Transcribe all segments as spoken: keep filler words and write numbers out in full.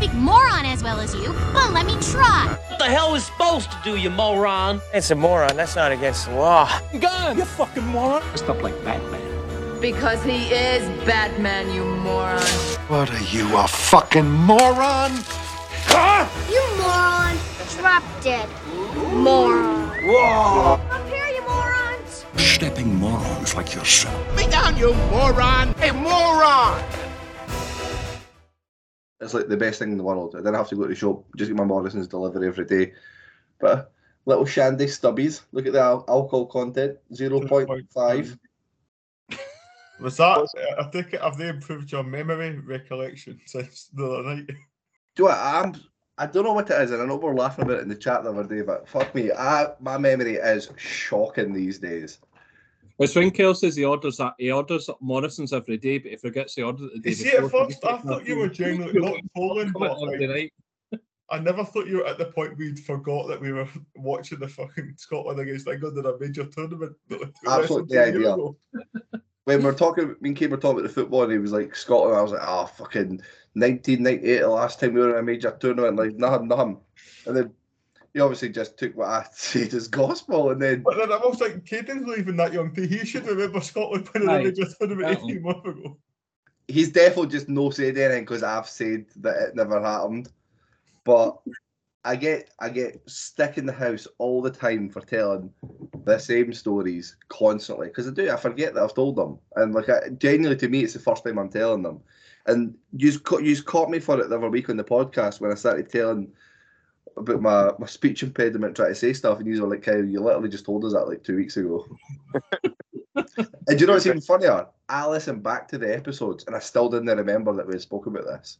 speak moron as well as you, but let me try. What the hell is supposed to do, you moron? It's a moron. That's not against the law. Gun! You fucking moron. Stop like Batman. Because he is Batman, you moron. What are you, a fucking moron? Huh? You moron. Drop dead. Moron. Whoa. Up here, you morons. Stepping morons like yourself. Lay down, you moron. Hey, moron. It's like the best thing in the world. I didn't have to go to the shop, just get my Morrison's delivery every day. But little shandy stubbies. Look at the al- alcohol content, zero point five. Was that? I think have they improved your memory recollection since the other night? Do what, I'm, I don't know what it is, and I know we're laughing about it in the chat the other day, but fuck me, I, my memory is shocking these days. Well, Swing Kale says he orders that he orders Morrison's every day, but he forgets he ordered the day before. You see, at first I thought you were genuinely not following, but like, I never thought you were at the point we'd forgot that we were watching the fucking Scotland against England in a major tournament. Absolutely the idea. When we're talking, me and Kay were talking about the football, and he was like Scotland. I was like, ah, oh, fucking nineteen ninety-eight, the last time we were in a major tournament, like nothing, nothing, and then. He obviously just took what I said as gospel, and then. But then I'm also like, Caden's not even that young. He should remember Scotland winning the major tournament eighteen months ago. He's definitely just no said anything because I've said that it never happened. But I get I get stick in the house all the time for telling the same stories constantly because I do I forget that I've told them, and like I, genuinely to me it's the first time I'm telling them, and you just caught me for it the other week on the podcast when I started telling. About my, my speech impediment, trying to say stuff, and you were like, Kyle, you literally just told us that like two weeks ago. And do you know what's even funnier? I listened back to the episodes, and I still didn't remember that we had spoken about this.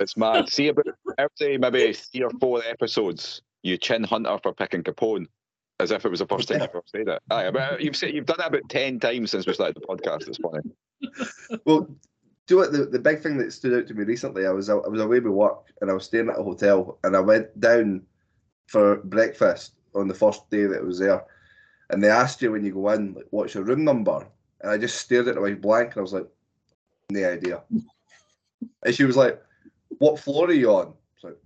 It's mad. See, about every maybe three or four episodes, you chin hunter for picking Capone, as if it was the first time yeah. you ever said it. Aye, but you've said you've done that about ten times since we started the podcast. It's funny. Well. Do it. The, the big thing that stood out to me recently, I was I was away with work and I was staying at a hotel and I went down for breakfast on the first day that I was there, and they asked you when you go in, like, what's your room number? And I just stared at my wife blank and I was like, no idea. And she was like, what floor are you on? I was like,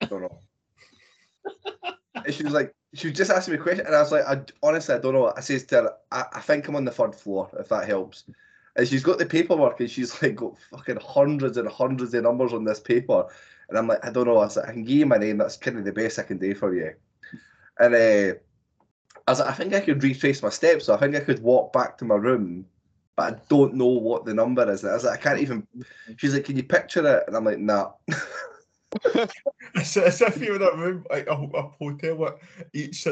I don't know. And she was like, she was just asking me a question and I was like, I, honestly, I don't know. I says to her, I, I think I'm on the third floor, if that helps. And she's got the paperwork and she's like got fucking hundreds and hundreds of numbers on this paper. And I'm like, I don't know. I said, like, I can give you my name. That's kind of the best I can do for you. And uh, I was like, I think I could retrace my steps. So I think I could walk back to my room, but I don't know what the number is. And I was like, I can't even. She's like, can you picture it? And I'm like, nah. It's as if you're in a room, like a, a hotel where each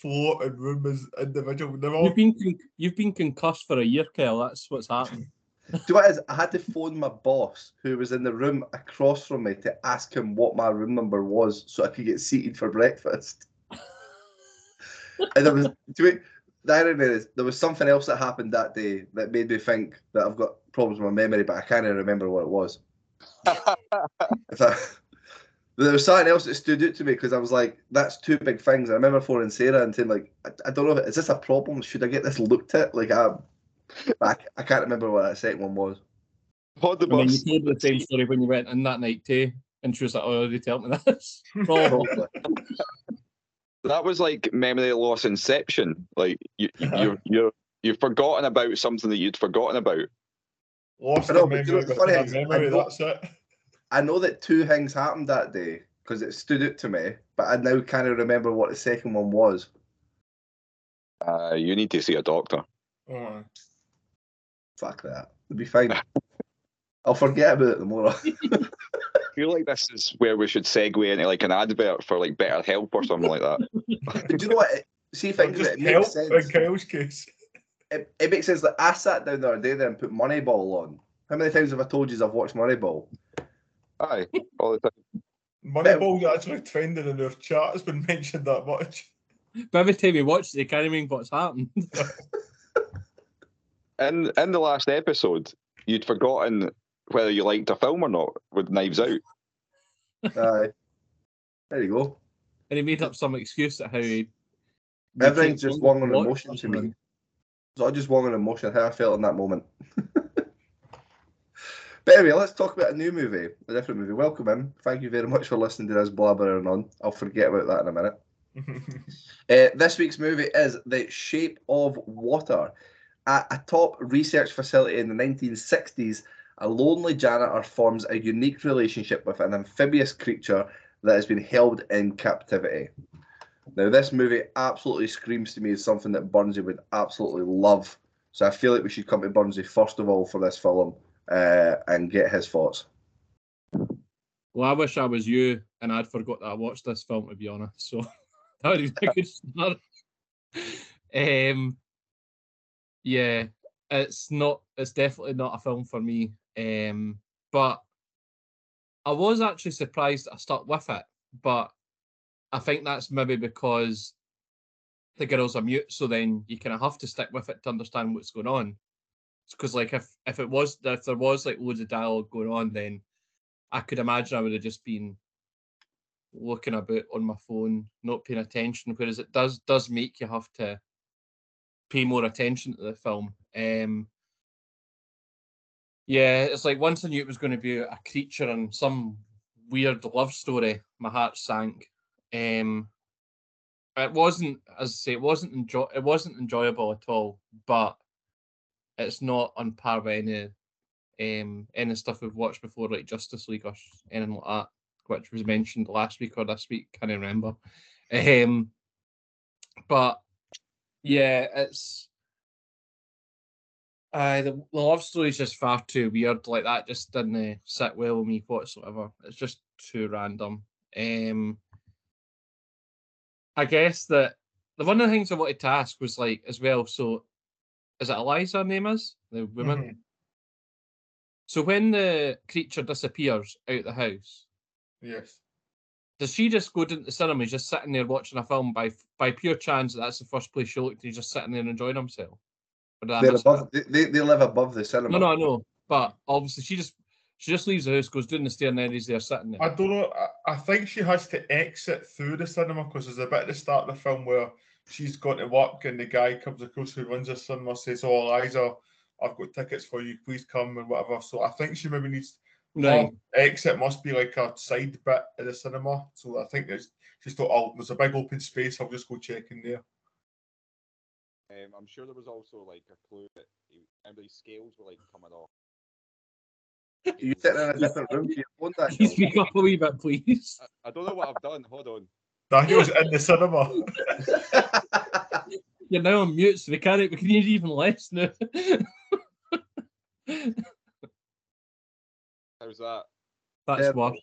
floor and room is individual. All... You've been con- you've been concussed for a year, Kel. That's what's happened. Do you know what it is? I had to phone my boss, who was in the room across from me, to ask him what my room number was, so I could get seated for breakfast. And there was, the irony is, there was something else that happened that day that made me think that I've got problems with my memory, but I can't even remember what it was. There was something else that stood out to me because I was like, that's two big things. I remember phoning Sarah and saying, like, I, I don't know, if, is this a problem? Should I get this looked at? Like, I, I, I can't remember what that second one was. Pod the bus. You told the same story when you went in that night, too. And she was like, oh, they tell me this. Probably. That was like memory loss inception. Like, you, you're, you're, you've forgotten about something that you'd forgotten about. Lost know, memory, you know, funny, memory that's it. I know that two things happened that day because it stood out to me, but I now kind of remember what the second one was. Uh, you need to see a doctor. Oh. Fuck that. It'll be fine. I'll forget about it tomorrow. I feel like this is where we should segue into like an advert for like better help or something like that. Do you know what? See if it, it makes sense. In Kyle's case. It, it makes sense that I sat down the other day there and put Moneyball on. How many times have I told you I've watched Moneyball? Aye, all the time. Moneyball's actually trending in their chat. It's been mentioned that much. But every time you watch it, you can't remember what's happened. in, in the last episode, you'd forgotten whether you liked a film or not with Knives Out. Aye. There you go. And he made up some excuse at how he... Everything's just one on emotion to me. It's not just one on emotion, how I felt in that moment. But anyway, let's talk about a new movie, a different movie. Welcome in. Thank you very much for listening to this blabbering on. I'll forget about that in a minute. uh, this week's movie is The Shape of Water. At a top research facility in the nineteen sixties, a lonely janitor forms a unique relationship with an amphibious creature that has been held in captivity. Now, this movie absolutely screams to me as something that Burnsy would absolutely love. So I feel like we should come to Burnsy first of all for this film uh, and get his thoughts. Well, I wish I was you and I'd forgot that I watched this film, to be honest. So that would be a good start. um, yeah, it's not. It's definitely not a film for me. Um, but I was actually surprised I stuck with it. But I think that's maybe because the girls are mute, so then you kind of have to stick with it to understand what's going on. Because like if if it was if there was like loads of dialogue going on, then I could imagine I would have just been looking about on my phone, not paying attention. Whereas it does does make you have to pay more attention to the film. Um, yeah, it's like once I knew it was going to be a creature and some weird love story, my heart sank. Um, it wasn't, as I say, it wasn't enjoy, it wasn't enjoyable at all. But it's not on par with any, um, any stuff we've watched before, like Justice League or anything like that, which was mentioned last week or this week. Can't remember. Um, but yeah, it's uh, the, the love story is just far too weird. Like that just didn't uh, sit well with me whatsoever. It's just too random. Um. I guess that the one of the things I wanted to ask was like as well. So, is it Eliza her name is the woman? Mm-hmm. So when the creature disappears out the house, yes, does she just go into the cinema, just sitting there watching a film by by pure chance that that's the first place she looked? He's just sitting there and enjoying himself. Above, they they live above the cinema. No, no, I know, but obviously she just. She just leaves the house, goes down the stair, and then he's there sitting there. I don't know. I, I think she has to exit through the cinema because there's a bit at the start of the film where she's gone to work and the guy comes across who runs the cinema says, "Oh, Eliza, I've got tickets for you. Please come," and whatever. So I think she maybe needs right. Exit must be like a side bit of the cinema. So I think there's just oh, there's a big open space. I'll just go check in there. Um, I'm sure there was also like a clue that everybody's scales were like coming off. You sitting in a different room to your phone, Daniel? Can you speak up a wee bit, please? I, I don't know what I've done. Hold on. Daniel's in the cinema. You're now on mute, so we can't we can hear you even less now. How's that? That's um, worse.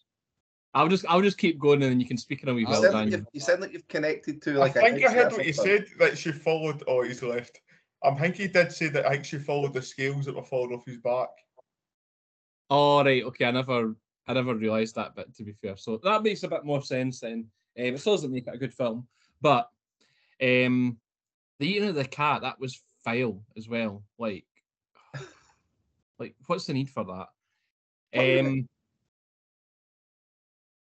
I'll just I'll just keep going and then you can speak in a wee bit, Daniel. Like you sound like you've connected to like I think I heard what he said that she followed oh he's left. I think he did say that I think she followed the scales that were falling off his back. Oh, right, okay, I never I never realised that bit, to be fair. So that makes a bit more sense then. Um, it still doesn't make it a good film. But um, the eating of the cat, that was foul as well. Like, like what's the need for that? Um,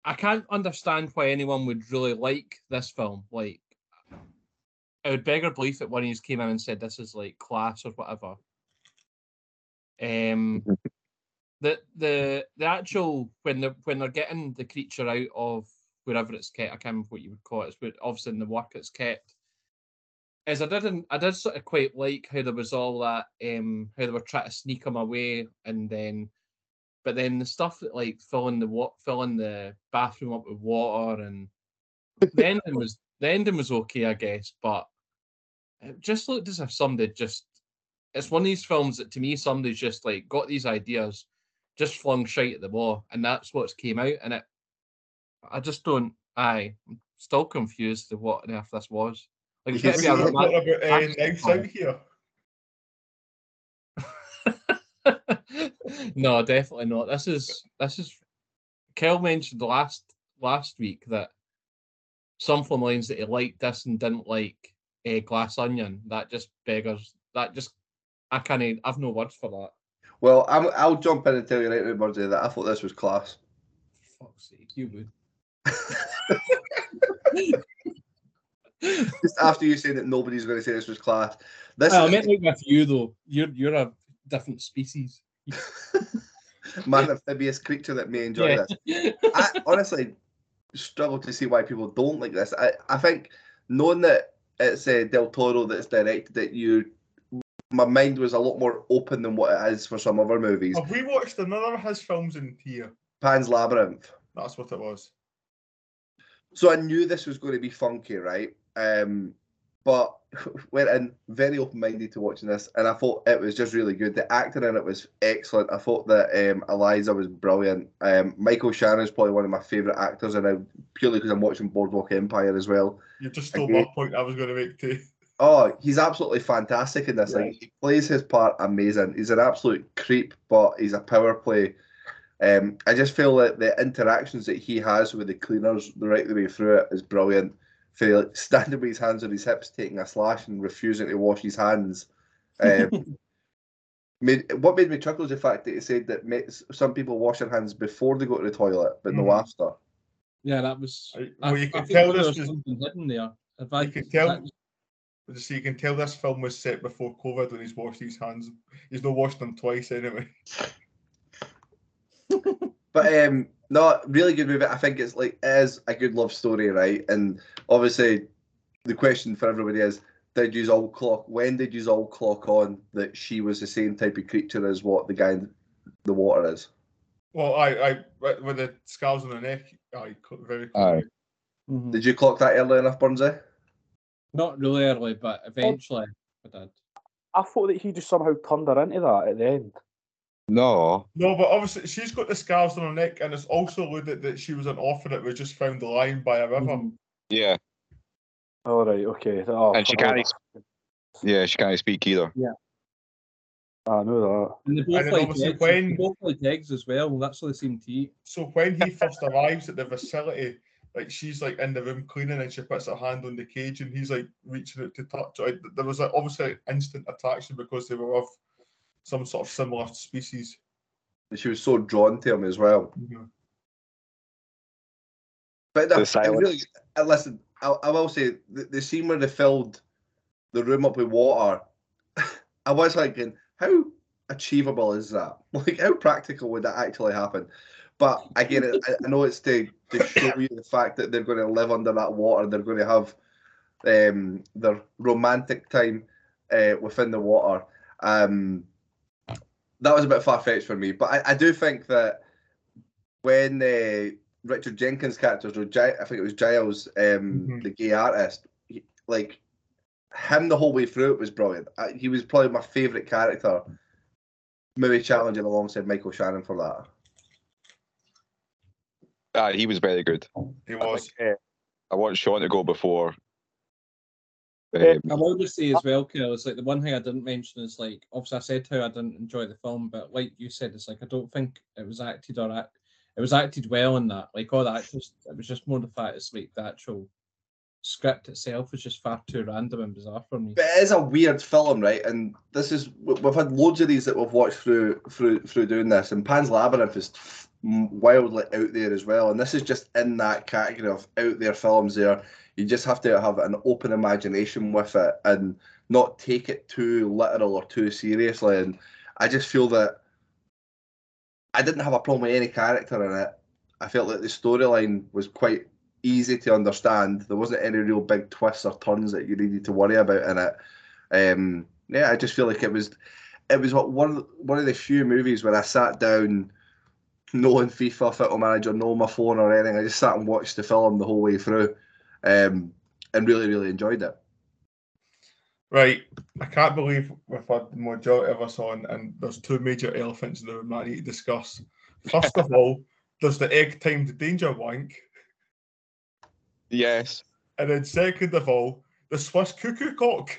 I can't understand why anyone would really like this film. Like, I would beg or belief that one of you came in and said this is like class or whatever. Um... The the the actual when the when they're getting the creature out of wherever it's kept, I can't remember what you would call it. It's obviously in the work it's kept. Is I didn't I did sort of quite like how there was all that um how they were trying to sneak him away and then, but then the stuff that like filling the what filling the bathroom up with water and the ending was the ending was okay I guess, but it just looked as if somebody just it's one of these films that to me somebody's just like got these ideas. Just flung shite at the wall, and that's what's came out. And it, I just don't. I, I'm still confused. Of what on earth this was? Like, it's yes, got to be a romantic about, uh, Knives Out here. No, definitely not. This is this is. Kel mentioned last last week that some film lines that he liked this and didn't like uh, Glass Onion. That just beggars. That just I can't. I've no words for that. Well, I'm, I'll jump in and tell you right now, Murdy, that I thought this was class. For fuck's sake, you would. Just after you saying that nobody's going to say this was class. This well, is... I meant like with you, though. You're, you're a different species. man amphibious creature that may enjoy yeah. this. I honestly struggle to see why people don't like this. I, I think, knowing that it's uh, Del Toro that's directed it, you, my mind was a lot more open than what it is for some other movies. Have we watched another of his films in here? Pan's Labyrinth. That's what it was. So I knew this was going to be funky, right? Um, but went in very open-minded to watching this, and I thought it was just really good. The acting in it was excellent. I thought that um, Eliza was brilliant. Um, Michael Shannon is probably one of my favourite actors, and I, purely because I'm watching Boardwalk Empire as well. You just stole my point I was going to make too. Oh, he's absolutely fantastic in this. Yeah. Like, he plays his part amazing. He's an absolute creep, but he's a power play. Um, I just feel that the interactions that he has with the cleaners right the way through it is brilliant. For like, standing with his hands on his hips, taking a slash and refusing to wash his hands. Um, made, what made me chuckle is the fact that he said that makes some people wash their hands before they go to the toilet, but mm. no after. Yeah, that was... I, well, you I, can I tell this was... Hidden there. If I, you can tell... That, so you can tell this film was set before COVID when he's washed his hands. He's not washed them twice anyway. But um, no, really good movie. I think it's like it is a good love story, right? And obviously, the question for everybody is: Did you all clock? When did you all clock on that she was the same type of creature as what the guy in the water is? Well, I, I with the scars on the neck, I very. Aye. Mm-hmm. Did you clock that early enough, Burnsy? Not really early, but eventually I did. I thought that he just somehow turned her into that at the end. No. No, but obviously she's got the scars on her neck, and it's also alluded that she was an orphan that was just found lying by a river. Yeah. All right, okay. Oh, and she can't ex- Yeah, she can't speak either. Yeah. I know that. And they both, and like, eggs. When... They both like eggs as well. That's how they seem to eat. So when he first arrives at the facility, like, she's like in the room cleaning and she puts her hand on the cage and he's like reaching out to touch. Like, there was like obviously instant attraction because they were of some sort of similar species. She was so drawn to him as well. Mm-hmm. But the I, I really, I, listen, I, I will say the, the scene where they filled the room up with water, I was thinking, how achievable is that? Like, how practical would that actually happen? But again, I, I know it's to, to show you the fact that they're going to live under that water. They're going to have um, their romantic time uh, within the water. Um, that was a bit far-fetched for me. But I, I do think that when uh, Richard Jenkins' character, I think it was Giles, um, mm-hmm. the gay artist, he, like, him the whole way through it was brilliant. I, he was probably my favourite character, maybe challenging alongside Michael Shannon for that. Uh, he was very good. He was. I, think, uh, I want Sean to go before. Um, I will just say as well, Kyle, it's like the one thing I didn't mention is, like, obviously I said how I didn't enjoy the film, but like you said, it's like I don't think it was acted or act, it was acted well in that. Like, all the actors, it was just more the fact it's like the actual script itself was just far too random and bizarre for me. But it is a weird film, right? And this is we've had loads of these that we've watched through through through doing this, and Pan's Labyrinth is wildly out there as well, and this is just in that category of out there films. There, you just have to have an open imagination with it and not take it too literal or too seriously. And I just feel that I didn't have a problem with any character in it. I felt that the storyline was quite easy to understand. There wasn't any real big twists or turns that you needed to worry about in it. Um, yeah, I just feel like it was it was what one one of the few movies where I sat down. Knowing FIFA, Football Manager, knowing my phone or anything. I just sat and watched the film the whole way through um, and really, really enjoyed it. Right. I can't believe we've had the majority of us on and there's two major elephants in the room that I need to discuss. First of all, there's the egg timed danger wank. Yes. And then second of all, the Swiss cuckoo cock.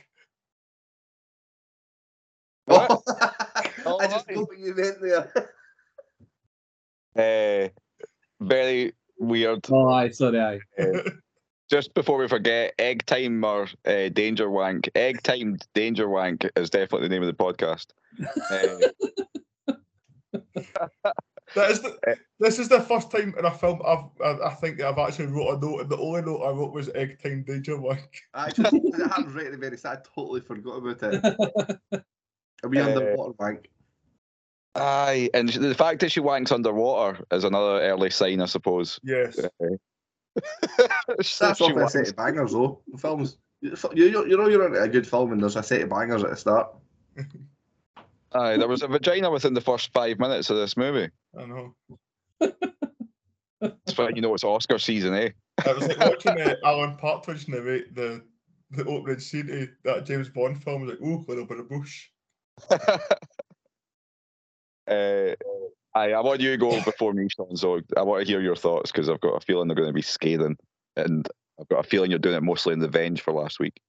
What? Oh, I just know what you meant there. Uh, very weird. Oh, aye, sorry, aye. Uh, just before we forget, egg time or uh, danger wank. Egg timed danger wank is definitely the name of the podcast. Uh, that is the, uh, this is the first time in a film I've I, I think that I've actually wrote a note, and the only note I wrote was egg timed danger wank. I just it happened right at the very start. I totally forgot about it. Are we uh, underwater wank? Aye, and the fact that she wanks underwater is another early sign, I suppose. Yes. That's often a set of bangers, though. Films, you, you, you know you're on a good film and there's a set of bangers at the start. Aye, there was a vagina within the first five minutes of this movie. I know. That's when you know it's Oscar season, eh? I was like watching uh, Alan Partridge narrate the, the opening scene to that James Bond film. I was like, ooh, a little bit of bush. Uh, I, I want you to go before me, Sean, so I want to hear your thoughts because I've got a feeling they're going to be scathing, and I've got a feeling you're doing it mostly in revenge for last week.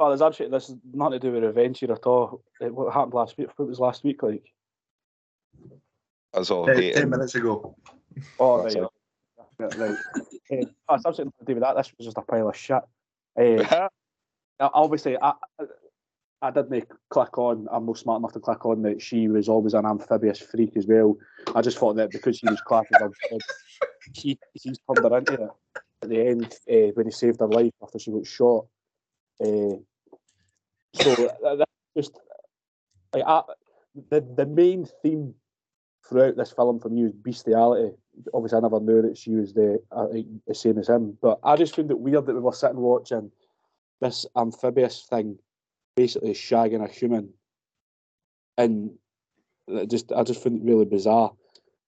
Oh, there's actually there's nothing to do with revenge here at all. It, what happened last week? It was last week, like. That's all. Ten, ten minutes ago. Oh, right. That's right. uh, oh, it's absolutely nothing to do with that. This was just a pile of shit. Uh, obviously, I. I didn't click on, I'm not smart enough to click on that she was always an amphibious freak as well. I just thought that because she was classed as a he, he's turned her into it. At the end, uh, when he saved her life after she got shot. Uh, so uh, that's just, like, I, the, the main theme throughout this film for me was bestiality. Obviously, I never knew that she was the, uh, the same as him, but I just found it weird that we were sitting watching this amphibious thing basically shagging a human, and just I just find it really bizarre.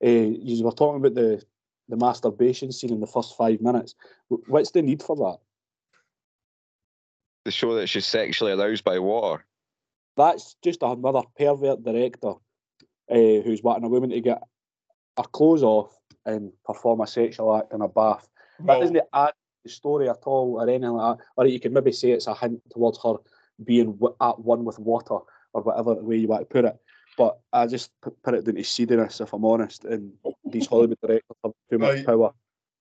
Uh, you were talking about the, the masturbation scene in the first five minutes. What's the need for that? To show that she's sexually aroused by water. That's just another pervert director uh, who's wanting a woman to get her clothes off and perform a sexual act in a bath. That doesn't add to the story at all or anything like that. Or you could maybe say it's a hint towards her being at one with water, or whatever way you want to put it, but I just put it down to seediness, if I'm honest. And these Hollywood directors have too much right. power.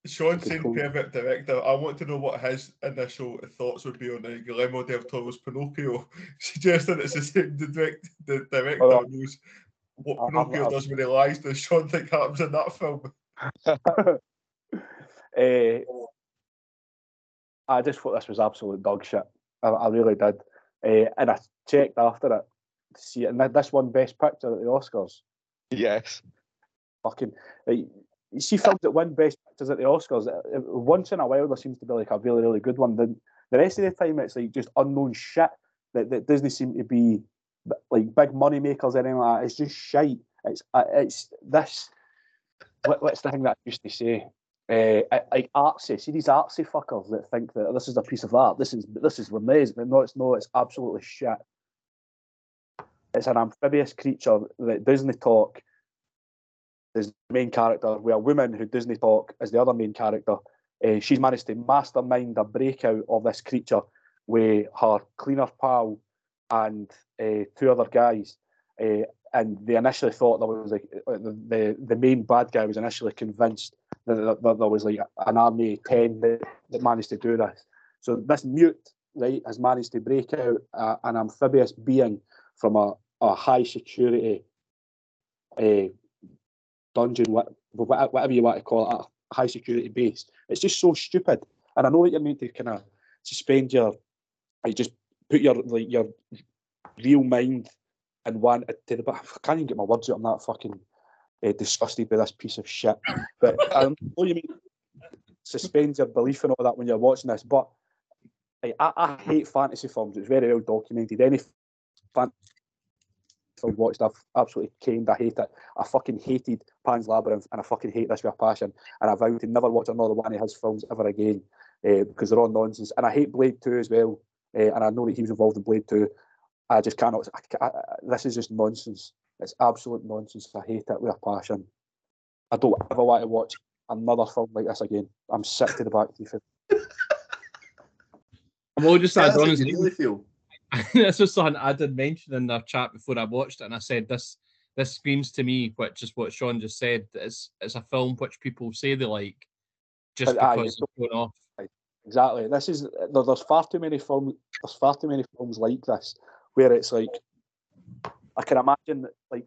Sean saying perfect director. I want to know what his initial thoughts would be on uh, Guillermo del Toro's Pinocchio, suggesting it's the same direct, the director oh, yeah. knows what I Pinocchio does when he lies. Does Sean think happens in that film? uh, I just thought this was absolute dog shit. I, I really did. Uh, and I checked after it to see it, and this won Best Picture at the Oscars. Yes. Fucking, like, you see films that win Best Pictures at the Oscars, once in a while there seems to be like a really, really good one. Then the rest of the time it's like just unknown shit that, that doesn't seem to be like big money makers or anything like that. It's just shite. It's uh, it's this, what, what's the thing that I used to say? Uh, like artsy, see these artsy fuckers that think that this is a piece of art. This is this is amazing, but no, it's no, it's absolutely shit. It's an amphibious creature that doesn't talk. There's the main character, where a woman who doesn't talk is the other main character. Uh, she's managed to mastermind a breakout of this creature with her cleaner pal and uh, two other guys. Uh, and they initially thought there was like the, the the main bad guy was initially convinced. There was like an army of ten that, that managed to do this. So this mute, right, has managed to break out uh, an amphibious being from a, a high security uh, dungeon, whatever you want to call it, a high security base. It's just so stupid. And I know that you're meant to kind of suspend your, like, just put your like your real mind and want it to the. I can't even get my words out on that fucking. Uh, disgusted by this piece of shit, but I don't know what you mean. Suspend your belief and all that when you're watching this, but like, I, I hate fantasy films. It's very well documented. Any fantasy film watched, I've absolutely caned. I hate it. I fucking hated Pan's Labyrinth, and I fucking hate this with a passion. And I vow to never watch another one of his films ever again uh, because they're all nonsense. And I hate Blade two as well. Uh, and I know that he was involved in Blade two. I just cannot. I, I, this is just nonsense. It's absolute nonsense. I hate it with a passion. I don't ever want to watch another film like this again. I'm sick to the back teeth. I'm all just adding on. Really feel. This was something I did mention in the chat before I watched it, and I said this. This screams to me, which is what Sean just said. It's it's a film which people say they like, just but, because uh, it's going off. Exactly. This is there, there's far too many films. There's far too many films like this where it's like. I can imagine, like,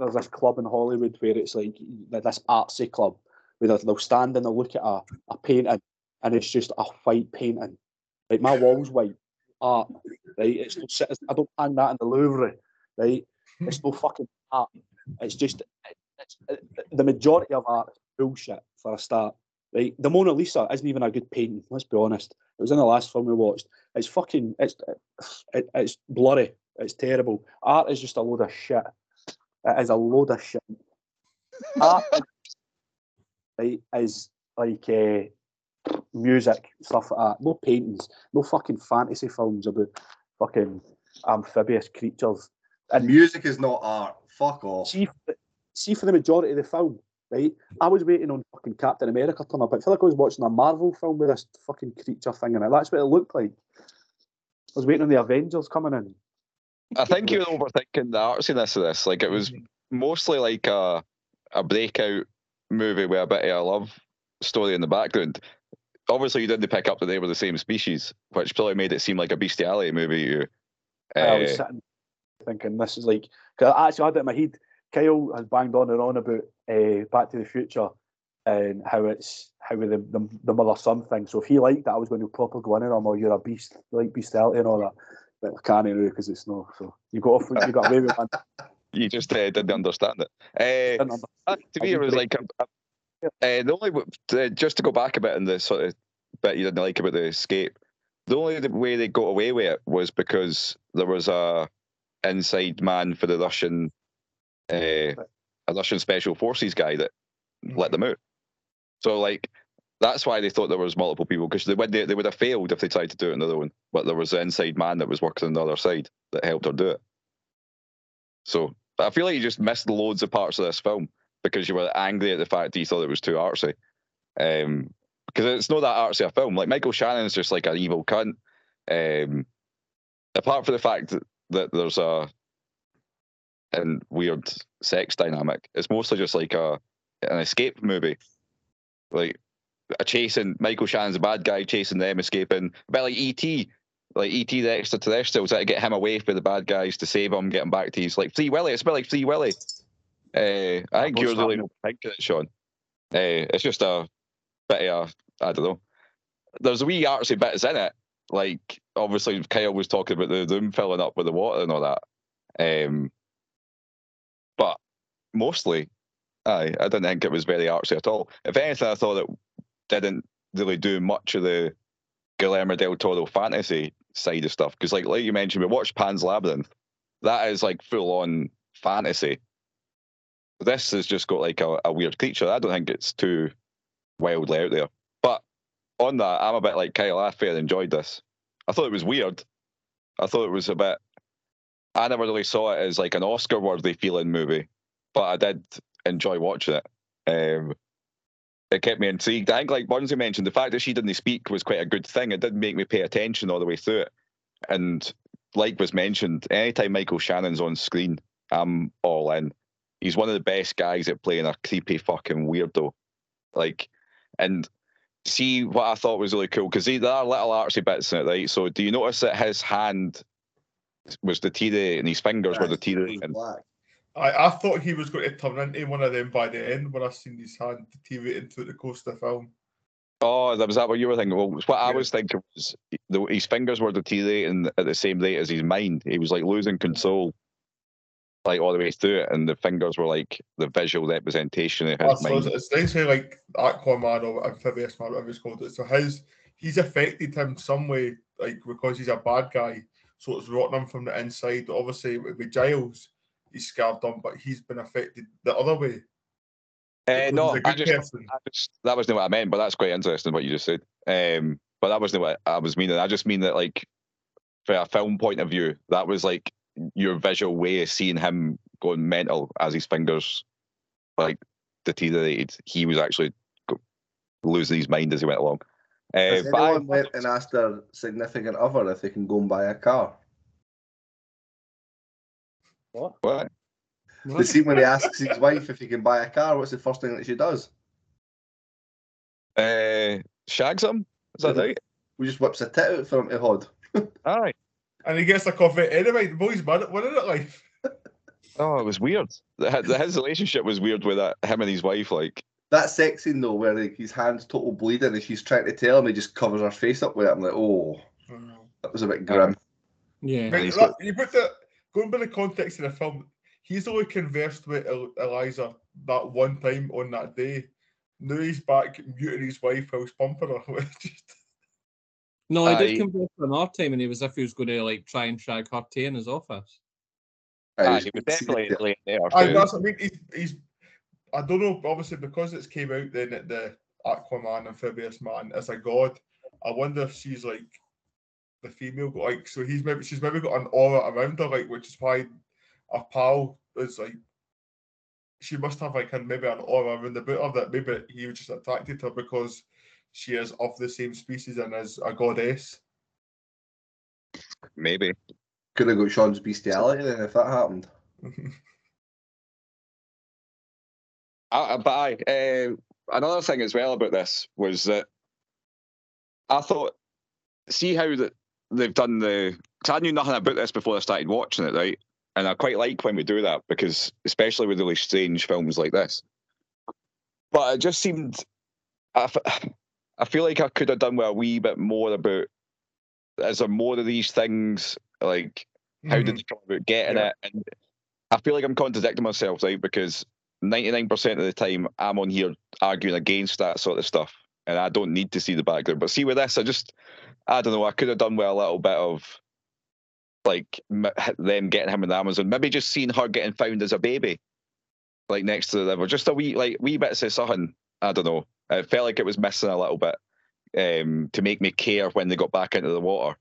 there's this club in Hollywood where it's like this artsy club where they'll stand and they'll look at a, a painting and it's just a white painting. Like, my wall's white art, right? It's no, I don't hang that in the Louvre, right? It's no fucking art. It's just it's, it's, the majority of art is bullshit for a start. Right? The Mona Lisa isn't even a good painting. Let's be honest. It was in the last film we watched. It's fucking it's it, it's blurry. It's terrible. Art is just a load of shit. It is a load of shit. Art is, is like uh, music, stuff like that. No paintings. No fucking fantasy films about fucking amphibious creatures. And music is not art. Fuck off. See, see for the majority of the film, right? I was waiting on fucking Captain America turn up. I feel like I was watching a Marvel film with this fucking creature thing in it. That's what it looked like. I was waiting on the Avengers coming in. I think you were overthinking the artsiness of this. Like, it was mostly like a a breakout movie with a bit of a love story in the background. Obviously, you didn't pick up that they were the same species, which probably made it seem like a bestiality movie. You, uh, I was sitting thinking this is like, because I actually had it in my head. Kyle has banged on and on about uh, Back to the Future and how it's how the the, the mother son thing. So if he liked that, I was going to proper go in on him. Or you're a beast, like bestiality and all that. But I can't anyway because it's no. So you got off, you got away with it. You just uh, didn't understand it. Uh, didn't understand. Uh, to me, it was like a, a, yeah. uh, the only uh, just to go back a bit in the sort of bit you didn't like about the escape. The only way they got away with it was because there was a inside man for the Russian, uh, right. a Russian special forces guy that mm-hmm. let them out. So like. That's why they thought there was multiple people, because they would they, they would have failed if they tried to do it on their own. But there was the inside man that was working on the other side that helped her do it. So I feel like you just missed loads of parts of this film because you were angry at the fact that you thought it was too artsy. Um, because it's not that artsy a film. Like Michael Shannon's just like an evil cunt. Um, apart from the fact that, that there's a and weird sex dynamic, it's mostly just like a an escape movie. Like. A chasing Michael Shannon's a bad guy chasing them, escaping. A bit like E T, like E T the extraterrestrial, trying to get him away from the bad guys to save him, get him back to his like Free Willy. It's a bit like Free Willy. Uh, I think you're really thinking it, Sean. Uh, it's just a bit of a, I don't know. There's a wee artsy bits in it. Like obviously Kyle was talking about the room filling up with the water and all that. Um, but mostly, I I didn't think it was very artsy at all. If anything, I thought it. Didn't really do much of the Guillermo del Toro fantasy side of stuff. Because like like you mentioned, we watched Pan's Labyrinth. That is like full-on fantasy. This has just got like a, a weird creature. I don't think it's too wildly out there. But on that, I'm a bit like Kyle. I fairly enjoyed this. I thought it was weird. I thought it was a bit... I never really saw it as like an Oscar-worthy feeling movie. But I did enjoy watching it. Um... It kept me intrigued. I think, like Burnsy mentioned, the fact that she didn't speak was quite a good thing. It did make me pay attention all the way through it. And like was mentioned, anytime Michael Shannon's on screen, I'm all in. He's one of the best guys at playing a creepy fucking weirdo. Like, and see what I thought was really cool, because there are little artsy bits in it, right? So do you notice that his hand was deteriorating and his fingers yeah, were deteriorating? I, I thought he was going to turn into one of them by the end when I seen his hand deteriorating through the course of the film. Oh, that was that what you were thinking? Well, what yeah. I was thinking was the, his fingers were deteriorating at the same rate as his mind. He was like losing control, like all the way through it, and the fingers were like the visual representation of his well, mind. So it's nice how like Aquaman or Amphibious Man, whatever it's called. So how's he's affected him some way, like because he's a bad guy, so it's rotting him from the inside. Obviously, with Giles. He's scarred on, but he's been affected the other way. Uh, no, I just, I just, that wasn't what I meant, but that's quite interesting what you just said. Um, but that wasn't what I was meaning. I just mean that, like, from a film point of view, that was like your visual way of seeing him going mental as his fingers like deteriorated. He was actually losing his mind as he went along. Uh, Has but anyone I, went and asked their significant other if they can go and buy a car? What? What? The scene when he asks his wife if he can buy a car, what's the first thing that she does? Uh, shags him? Is that right? We just whips a tit out for him to hod. Aye. And he gets a coffee anyway. The boy's mad at winning at life. Oh, it was weird. His relationship was weird with that, him and his wife. Like that sex scene, though, where like, his hand's total bleeding and she's trying to tell him, he just covers her face up with it. I'm like, oh, that was a bit grim. Yeah. Like, that, you put the... Going by the context of the film, he's only conversed with El- Eliza that one time on that day. Now he's back muting his wife whilst pumping her. No, he did converse with another time, and he was if he was going to like try and shag her tea in his office. Aye, he was definitely late there. Aye, that's, I mean, he's, he's, I don't know, obviously, because it's came out then at the Aquaman, Amphibious Man, as a god, I wonder if she's like the female, like, so he's maybe, she's maybe got an aura around her, like, which is why a pal is like, she must have like maybe an aura around about her that maybe he just attracted her because she is of the same species and is a goddess. Maybe. Could have got Sean's bestiality then if that happened. uh, but I, uh, another thing as well about this was that I thought, see how that they've done the, because I knew nothing about this before I started watching it, right? And I quite like when we do that, because especially with really strange films like this. But it just seemed, I, f- I feel like I could have done with a wee bit more about, is there more of these things? Like, how mm-hmm. did you come about getting yeah. it? And I feel like I'm contradicting myself, right? Because ninety-nine percent of the time, I'm on here arguing against that sort of stuff, and I don't need to see the background. But see, with this, I just, I don't know, I could have done with a little bit of, like, m- them getting him in the Amazon. Maybe just seeing her getting found as a baby, like, next to the river. Just a wee, like, wee bits of something. I don't know. It felt like it was missing a little bit um, to make me care when they got back into the water.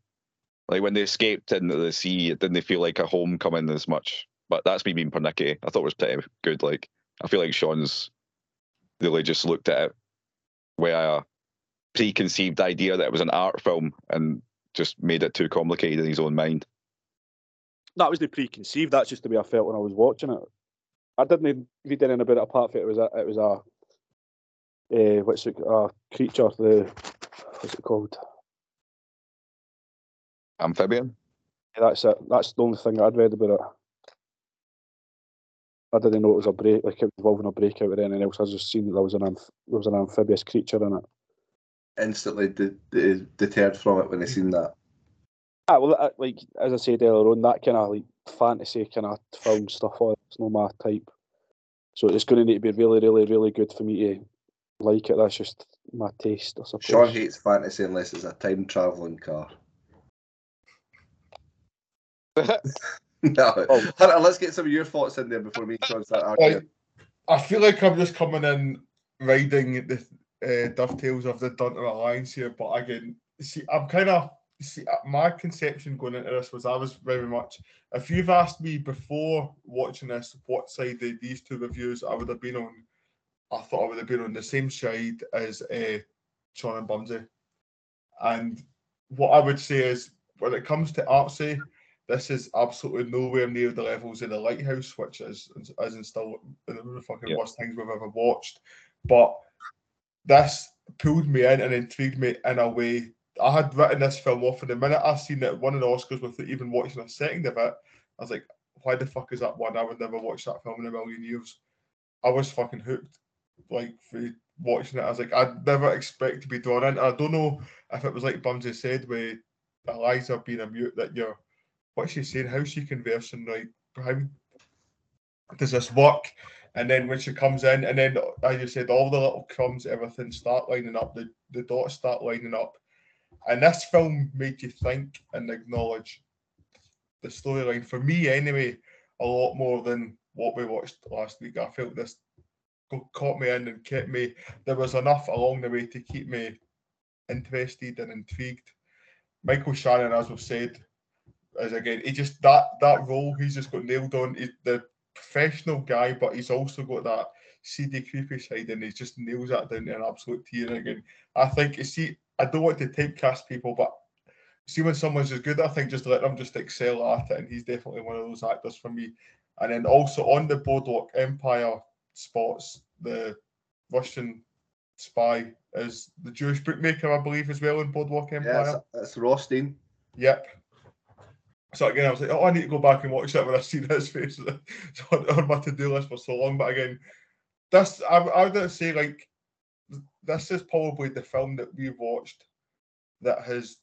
Like, when they escaped into the sea, it didn't feel like a homecoming as much. But that's me being pernickety. I thought it was pretty good. Like, I feel like Sean's really just looked at it with a preconceived idea that it was an art film and just made it too complicated in his own mind. That was the preconceived. That's just the way I felt when I was watching it. I didn't read anything about it apart from it was a, it was a uh, what's it, a creature, the, what's it called? Amphibian? Yeah, that's it. That's the only thing I'd read about it. I didn't know it was a break, like it was involving a breakout or anything else. I just seen that there was an amph- there was an amphibious creature in it. Instantly de- de- deterred from it when I seen that. Ah, well, I, like as I said earlier on, that kind of like fantasy kind of film stuff, it's not my type. So it's going to need to be really, really, really good for me to like it. That's just my taste, I suppose. Sean hates fantasy unless it's a time travelling car. no, oh. Hunter, let's get some of your thoughts in there before we start arguing. I feel like I'm just coming in riding the uh, dovetails of the Dunter Alliance here, but again, see, I'm kind of see my conception going into this was I was very much. If you've asked me before watching this, what side of these two reviews I would have been on, I thought I would have been on the same side as uh, Sean and Bumsy. And what I would say is, when it comes to artsy, this is absolutely nowhere near the levels of The Lighthouse, which is isn't still one of the fucking yeah. worst things we've ever watched. But this pulled me in and intrigued me in a way. I had written this film off, and the minute I seen it won an Oscars without even watching a second of it, I was like, why the fuck is that one? I would never watch that film in a million years. I was fucking hooked, like, for watching it. I was like, I'd never expect to be drawn in. I don't know if it was like Bumsy said, with Eliza being a mute, that you're what's she saying? How's she conversing? Like, how does this work? And then when she comes in, and then, as you said, all the little crumbs, everything start lining up, the, the dots start lining up. And this film made you think and acknowledge the storyline, for me anyway, a lot more than what we watched last week. I felt this caught me in and kept me, there was enough along the way to keep me interested and intrigued. Michael Shannon, as we've said, as again, he just that that role he's just got nailed on. He's the professional guy, but he's also got that seedy, creepy side, and he just nails that down to an absolute tee. And again, I think you see, I don't want to typecast people, but see when someone's as good, I think just let them just excel at it. And he's definitely one of those actors for me. And then also on the Boardwalk Empire spots, the Russian spy is the Jewish bookmaker, I believe, as well in Boardwalk Empire. Yeah, that's Rothstein. Yep. So again, I was like, oh, I need to go back and watch that when I've seen his face on, on my to-do list for so long. But again, this, I, I would say, like, this is probably the film that we've watched that has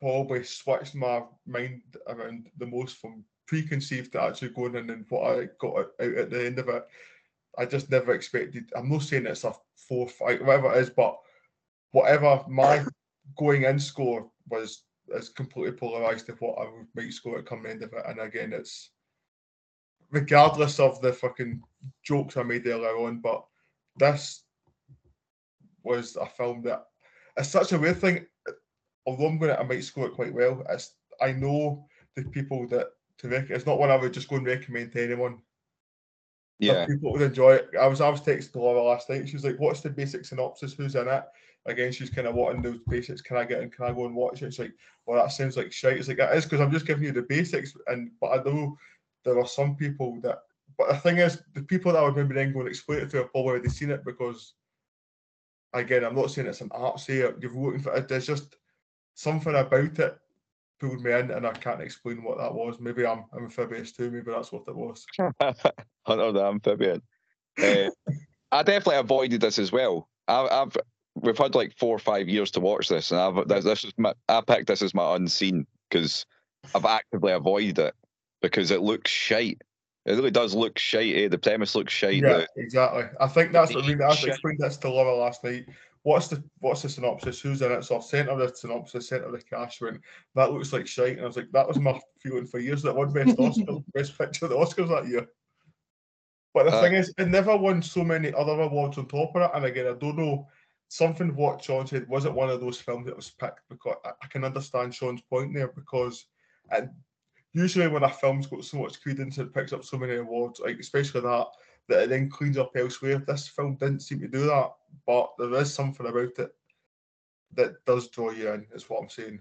probably switched my mind around the most from preconceived that actually going in and what I got out at the end of it, I just never expected. I'm not saying it's a four, five, whatever it is, but whatever my going in score was, is completely polarised to what I might score at come the end of it. And again, it's regardless of the fucking jokes I made earlier on, but this was a film that it's such a weird thing. Although I'm going to, I might score it quite well. It's, I know the people that to rec- it's not one I would just go and recommend to anyone. Yeah, people would enjoy it. I was I was texting Laura last night. She was like, "What's the basic synopsis? Who's in it?" Again, she's kind of wanting those basics. Can I get in? Can I go and watch it? It's like, well, that sounds like shite. It's like that is because I'm just giving you the basics. And but I know there are some people that. But the thing is, the people that would maybe then go and explain it to have already seen it because. Again, I'm not saying it's an artsy. You're looking for it. There's just something about it pulled me in, and I can't explain what that was. Maybe I'm amphibious too. Maybe that's what it was. I know that amphibian. Uh, I definitely avoided this as well. I, I've we've had like four or five years to watch this, and I've this, this is my, I picked this as my unseen because I've actively avoided it because it looks shite. It really does look shite, eh? The premise looks shite. Yeah, the, exactly. I think that's what I mean. I explained this to Laura last night. What's the what's the synopsis? Who's in it? So I've sent her the synopsis, sent her the cash. Went, that looks like shite. And I was like, that was my feeling for years. That won Best Oscar, Best Picture at the Oscars that year. But the uh, thing is, it never won so many other awards on top of it. And again, I don't know. Something what Sean said, was it one of those films that was picked? Because I, I can understand Sean's point there because... It, usually when a film's got so much credence and picks up so many awards, like especially that, that it then cleans up elsewhere. This film didn't seem to do that, but there is something about it that does draw you in, is what I'm saying.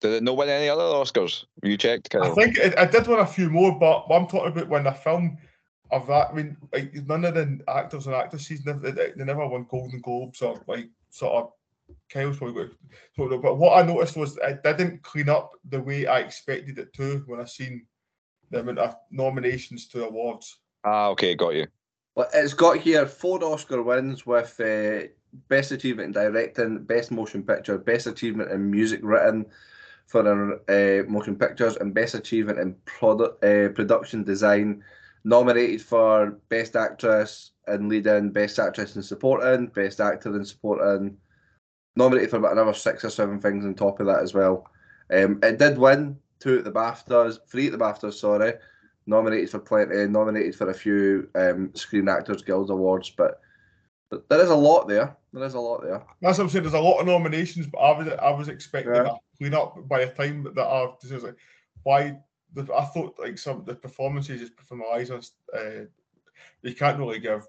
Did it not win any other Oscars? You checked, Kyle? I think it, it did win a few more, but I'm talking about when a film of that, I mean, like, none of the actors and actresses, they, they never won Golden Globes or like sort of Kyle's probably got sort of, but what I noticed was it didn't clean up the way I expected it to when I seen the amount of nominations to awards. Ah, okay, got you. Well, it's got here four Oscar wins with uh, Best Achievement in Directing, Best Motion Picture, Best Achievement in Music Written for uh, Motion Pictures, and Best Achievement in product, uh, Production Design. Nominated for Best Actress in Leading, Best Actress in Supporting, Best Actor in Supporting. Nominated for about another six or seven things on top of that as well. Um, it did win two at the BAFTAs, three at the BAFTAs, sorry. Nominated for plenty, nominated for a few um, Screen Actors Guild Awards, but, but there is a lot there. There is a lot there. That's what I'm saying, there's a lot of nominations, but I was I was expecting yeah. that clean up by the time that I was like, why? The, I thought like some the performances just from Eliza, uh, you can't really give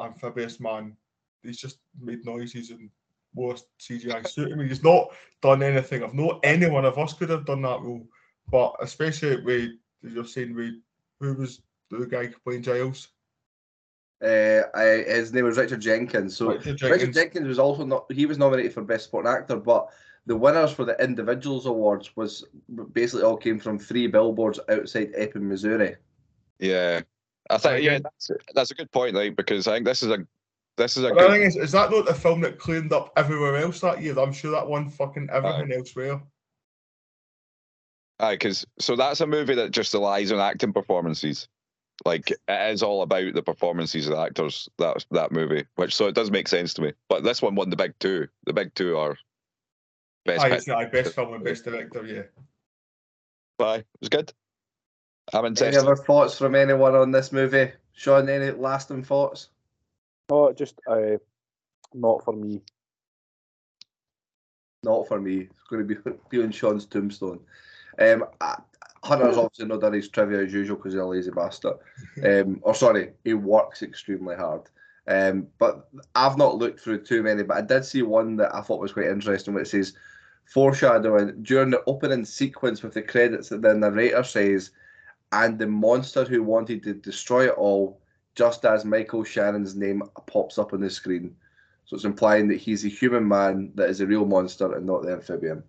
Amphibious Man. He's just made noises and worst C G I suit. I mean, he's not done anything. I've no any one of us could have done that role, but especially with you're saying with who was the guy playing Giles? Uh, I, his name was Richard Jenkins. So Richard Jenkins. Richard Jenkins was also not. He was nominated for Best Supporting Actor, but the winners for the individuals awards was basically all came from Three Billboards Outside Ebbing, Missouri. Yeah, I think yeah, that's that's a good point, like because I think this is a. This is a. But good... I think is, is that not the film that cleaned up everywhere else that year? I'm sure that won fucking everything Aye. Elsewhere. Aye, because so that's a movie that just relies on acting performances. Like it is all about the performances of the actors. That that movie, which so it does make sense to me. But this one won the big two. The big two are best. Aye, aye, best film and best director. Yeah. Aye, it was good. I'm interested. Any other thoughts from anyone on this movie, Sean? Any lasting thoughts? Oh, just uh, not for me. Not for me. It's going to be, be on Sean's tombstone. Um, I, Hunter's obviously not done his trivia as usual because he's a lazy bastard. Um, or sorry, he works extremely hard. Um, but I've not looked through too many, but I did see one that I thought was quite interesting, which says, foreshadowing, during the opening sequence with the credits that the narrator says, and the monster who wanted to destroy it all, just as Michael Shannon's name pops up on the screen. So it's implying that he's a human man that is a real monster and not the amphibian.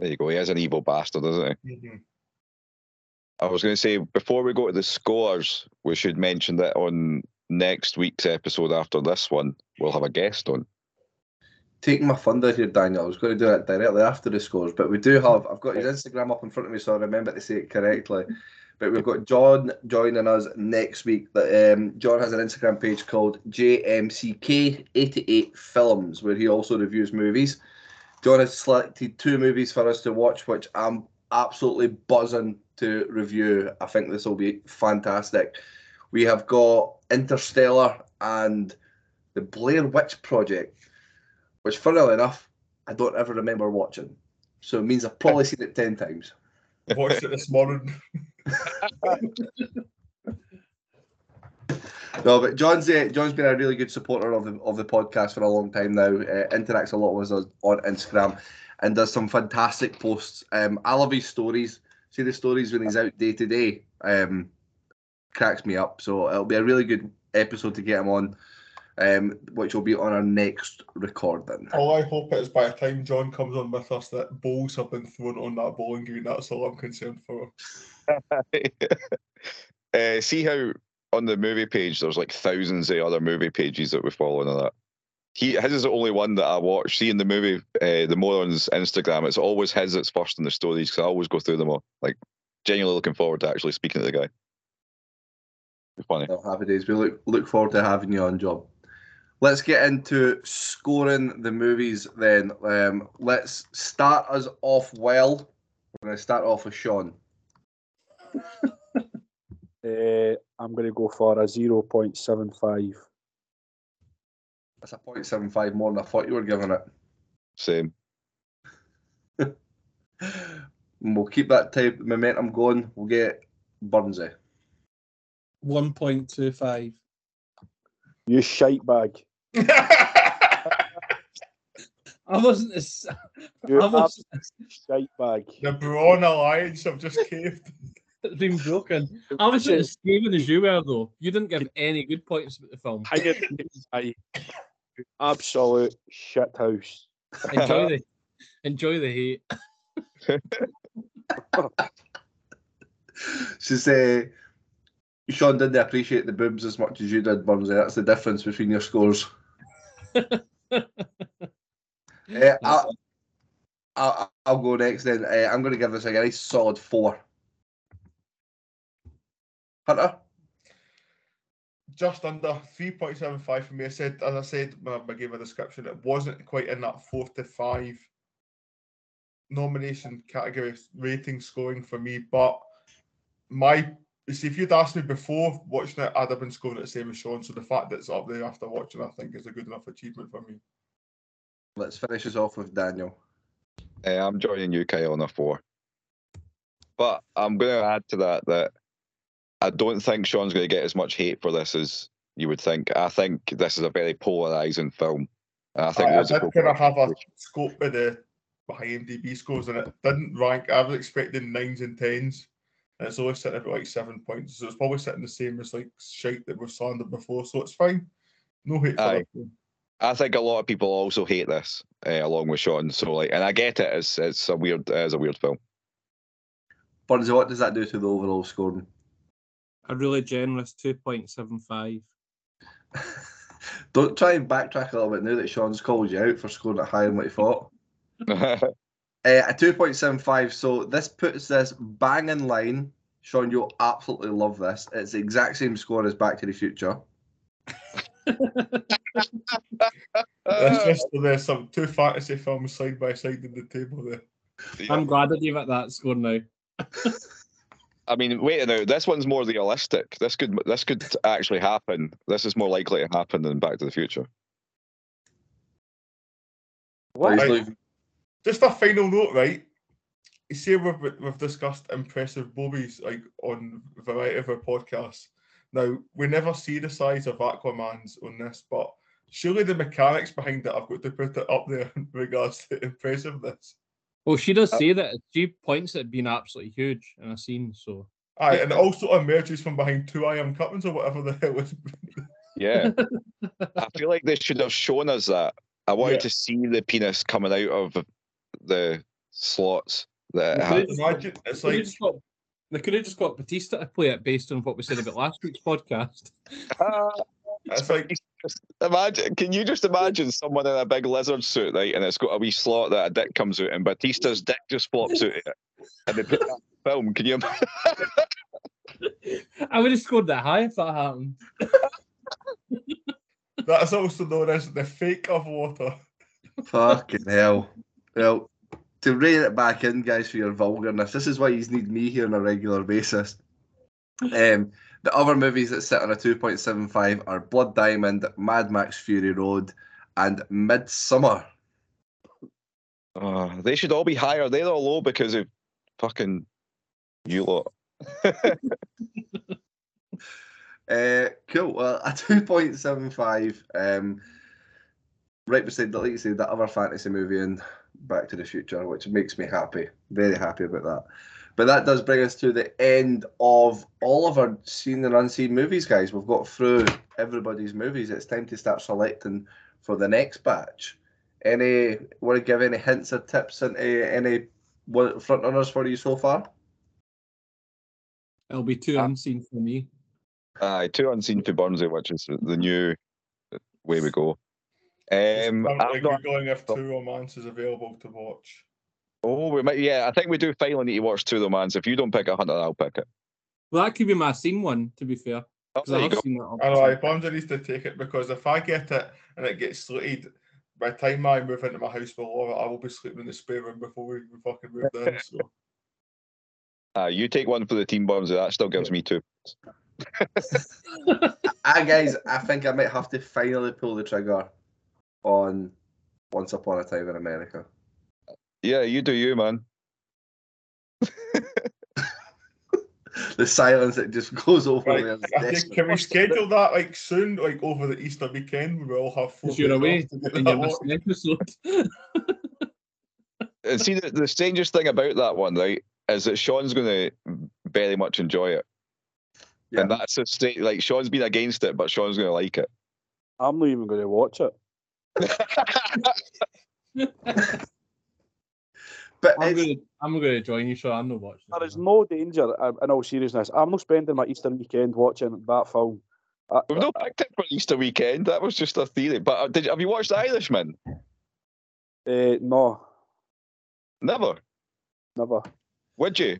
There you go. He is an evil bastard, isn't he? Mm-hmm. I was going to say, before we go to the scores, we should mention that on next week's episode after this one, we'll have a guest on. taking my thunder here, Daniel. I was going to do it directly after the scores, but we do have, I've got his Instagram up in front of me, so I remember to say it correctly. But we've got John joining us next week. But, um, John has an Instagram page called J M C K eighty-eight films, where he also reviews movies. John has selected two movies for us to watch, which I'm absolutely buzzing to review. I think this will be fantastic. We have got Interstellar and The Blair Witch Project, which, funnily enough, I don't ever remember watching. So it means I've probably seen it ten times. I watched it this morning. No, but John's uh, John's been a really good supporter of the of the podcast for a long time now. Uh, interacts a lot with us on Instagram, and does some fantastic posts. Um, I love his stories. See the stories when he's out day to day. Um, cracks me up. So it'll be a really good episode to get him on, um, which will be on our next recording. All I hope is by the time John comes on with us, that balls have been thrown on that bowling green. That's all I'm concerned for. uh, see how on the movie page there's like thousands of other movie pages that we follow and all that. He, his is the only one that I watch. See in the movie, uh, the Morrison's Instagram, it's always his that's first in the stories because I always go through them all. Like, genuinely looking forward to actually speaking to the guy. Be funny. Well, happy days. We look look forward to having you on, John. Let's get into scoring the movies then. Um, let's start us off well. We're going to start off with Sean. uh, I'm going to go for a zero point seven five. That's a zero point seven five more than I thought you were giving it. Same. We'll keep that type of momentum going. We'll get Burnsy. one point two five. You shite bag. I wasn't as I wasn't shite bag. The Braun Alliance have just caved. It's been broken. I wasn't as scathing as you were though. You didn't give any good points about the film. I did. I absolute shit house. Enjoy the enjoy the hate. She say Sean didn't appreciate the boobs as much as you did, Burnsy. That's the difference between your scores. uh, I'll, I'll, I'll go next then. Uh, I'm going to give this a nice solid four. Hunter? Just under three point seven five for me. I said, as I said when I gave a description, it wasn't quite in that four to five nomination category rating scoring for me, but my... You see, if you'd asked me before watching it, I'd have been scoring it the same as Sean, so the fact that it's up there after watching, I think, is a good enough achievement for me. Let's finish this off with Daniel. Hey, I'm joining U K on a four. But I'm going to add to that that I don't think Sean's going to get as much hate for this as you would think. I think this is a very polarising film. And I think I, I did kind of have a scope of the IMDb scores, and it didn't rank. I was expecting nines and tens. And it's always sitting at like seven points, so it's probably sitting the same as like shite that we've slandered before, so it's fine. No hate for it. I think a lot of people also hate this, uh, along with Sean. So like, and I get it. It's it's a weird, uh, it's a weird film. Burnsy, what does that do to the overall scoring? A really generous two point seven five. Don't try and backtrack a little bit now that Sean's called you out for scoring it higher than what you thought. Uh, a two point seven five, so this puts this bang in line. Sean, you'll absolutely love this. It's the exact same score as Back to the Future. There's just there's some two fantasy films side by side in the table there. I'm glad I gave it that score now. I mean, wait a minute. This one's more realistic. This could this could actually happen. This is more likely to happen than Back to the Future. What? I, Just a final note, right? You see, we've, we've discussed impressive bobies like on a variety of our podcasts. Now, we never see the size of Aquaman's on this, but surely the mechanics behind it, I've got to put it up there in regards to impressiveness. Well, she does say that. She points at being absolutely huge in a scene, so... Aye, and it also emerges from behind two I Am Cuttings or whatever the hell was. Yeah. I feel like they should have shown us that. I wanted yeah. to see the penis coming out of... the slots that it imagine, it's like got, they could have just got Batista to play it based on what we said about last week's podcast. Uh, it's like Just imagine, can you just imagine someone in a big lizard suit, right, and it's got a wee slot that a dick comes out, and Batista's dick just flops out, and they put that in the film? Can you imagine? I would have scored that high if that happened. That's also known as the fake of water. Fucking hell. Well, to rein it back in, guys, for your vulgarness, this is why you need me here on a regular basis. Um, the other movies that sit on a two point seven five are Blood Diamond, Mad Max Fury Road, and Midsommar. Uh, they should all be higher. They're all low because of fucking you lot. Uh, cool. Well, a two point seven five, um, right beside the, like you said, that other fantasy movie in Back to the Future, which makes me happy. Very happy about that. But that does bring us to the end of all of our seen and unseen movies, guys. We've got through everybody's movies. It's time to start selecting for the next batch. Any want to give any hints or tips into any front runners for you so far? It'll be two unseen for me. Aye, two unseen for Burnsy, which is the new way we go. Um, I'm not going if two romances available to watch. Oh, we might. Yeah, I think we do finally need to watch two romances. If you don't pick a hunter, I'll pick it. Well, that could be my scene one. To be fair, because oh, I have seen that. I know. Burnsy needs to take it because if I get it and it gets slated, by the time I move into my house below, I will be sleeping in the spare room before we fucking move in. So, uh, you take one for the team, Burnsy. That still gives me two. I guys, I think I might have to finally pull the trigger on Once Upon a Time in America. Yeah, you do you, man. The silence that just goes over right. there. I think, can we schedule that like soon, like over the Easter weekend? We all have four. You're away and you missed an episode. And see, the, the strangest thing about that one, right, is that Sean's going to very much enjoy it. Yeah. And that's a state, like Sean's been against it, but Sean's going to like it. I'm not even going to watch it. But I'm going to join you, Sean. I'm not watching. There is no danger, in all seriousness. I'm not spending my Easter weekend watching that film. We've not picked it for Easter weekend. That was just a theory. But did you, have you watched The Irishman? Uh, no. Never? Never. Would you?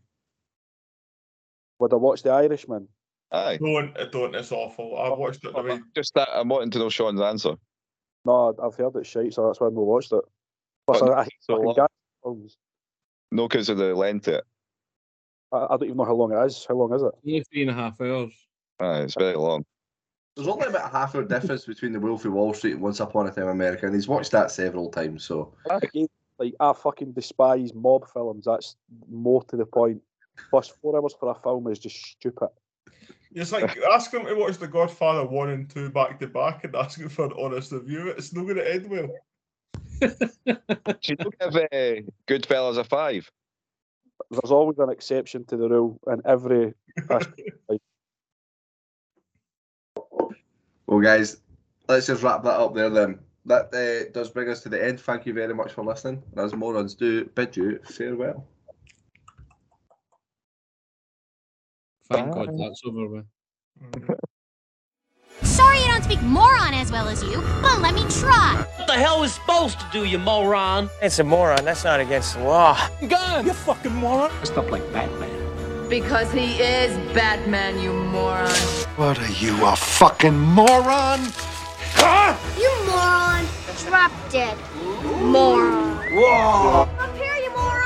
Would I watch The Irishman? Aye. Don't, don't, it's awful. I watched it. I mean, just that, I'm wanting to know Sean's answer. No, I've heard it's shite, so that's why I've not watched it. Plus, I, I hate so fucking gangster films. No, because of the length of it. I, I don't even know how long it is. How long is it? Only three and a half hours. Aye, it's very long. There's only about a half hour difference between The Wolf of Wall Street and Once Upon a Time in America, and he's watched that several times, so. Again, like, I fucking despise mob films. That's more to the point. Plus, four hours for a film is just stupid. It's like ask him to watch The Godfather one and two back to back and ask him for an honest review. It's not going to end well. Do you not give uh, Goodfellas a five? There's always an exception to the rule in every aspect of life. Well, guys, let's just wrap that up there then. That uh, does bring us to the end. Thank you very much for listening. And as morons do, bid you farewell. Thank God that's over with. Sorry I don't speak moron as well as you, but let me try. What the hell is supposed to do, you moron? It's a moron. That's not against the law. Gun! You fucking moron. It's not like Batman. Because he is Batman, you moron. What are you, a fucking moron? Huh? You moron. Drop dead. Moron. Whoa. Up here, you moron.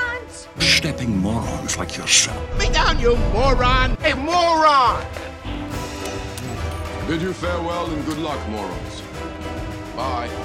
Stepping morons like yourself. Lay down, you moron! Hey, moron! Bid you farewell and good luck, morons. Bye.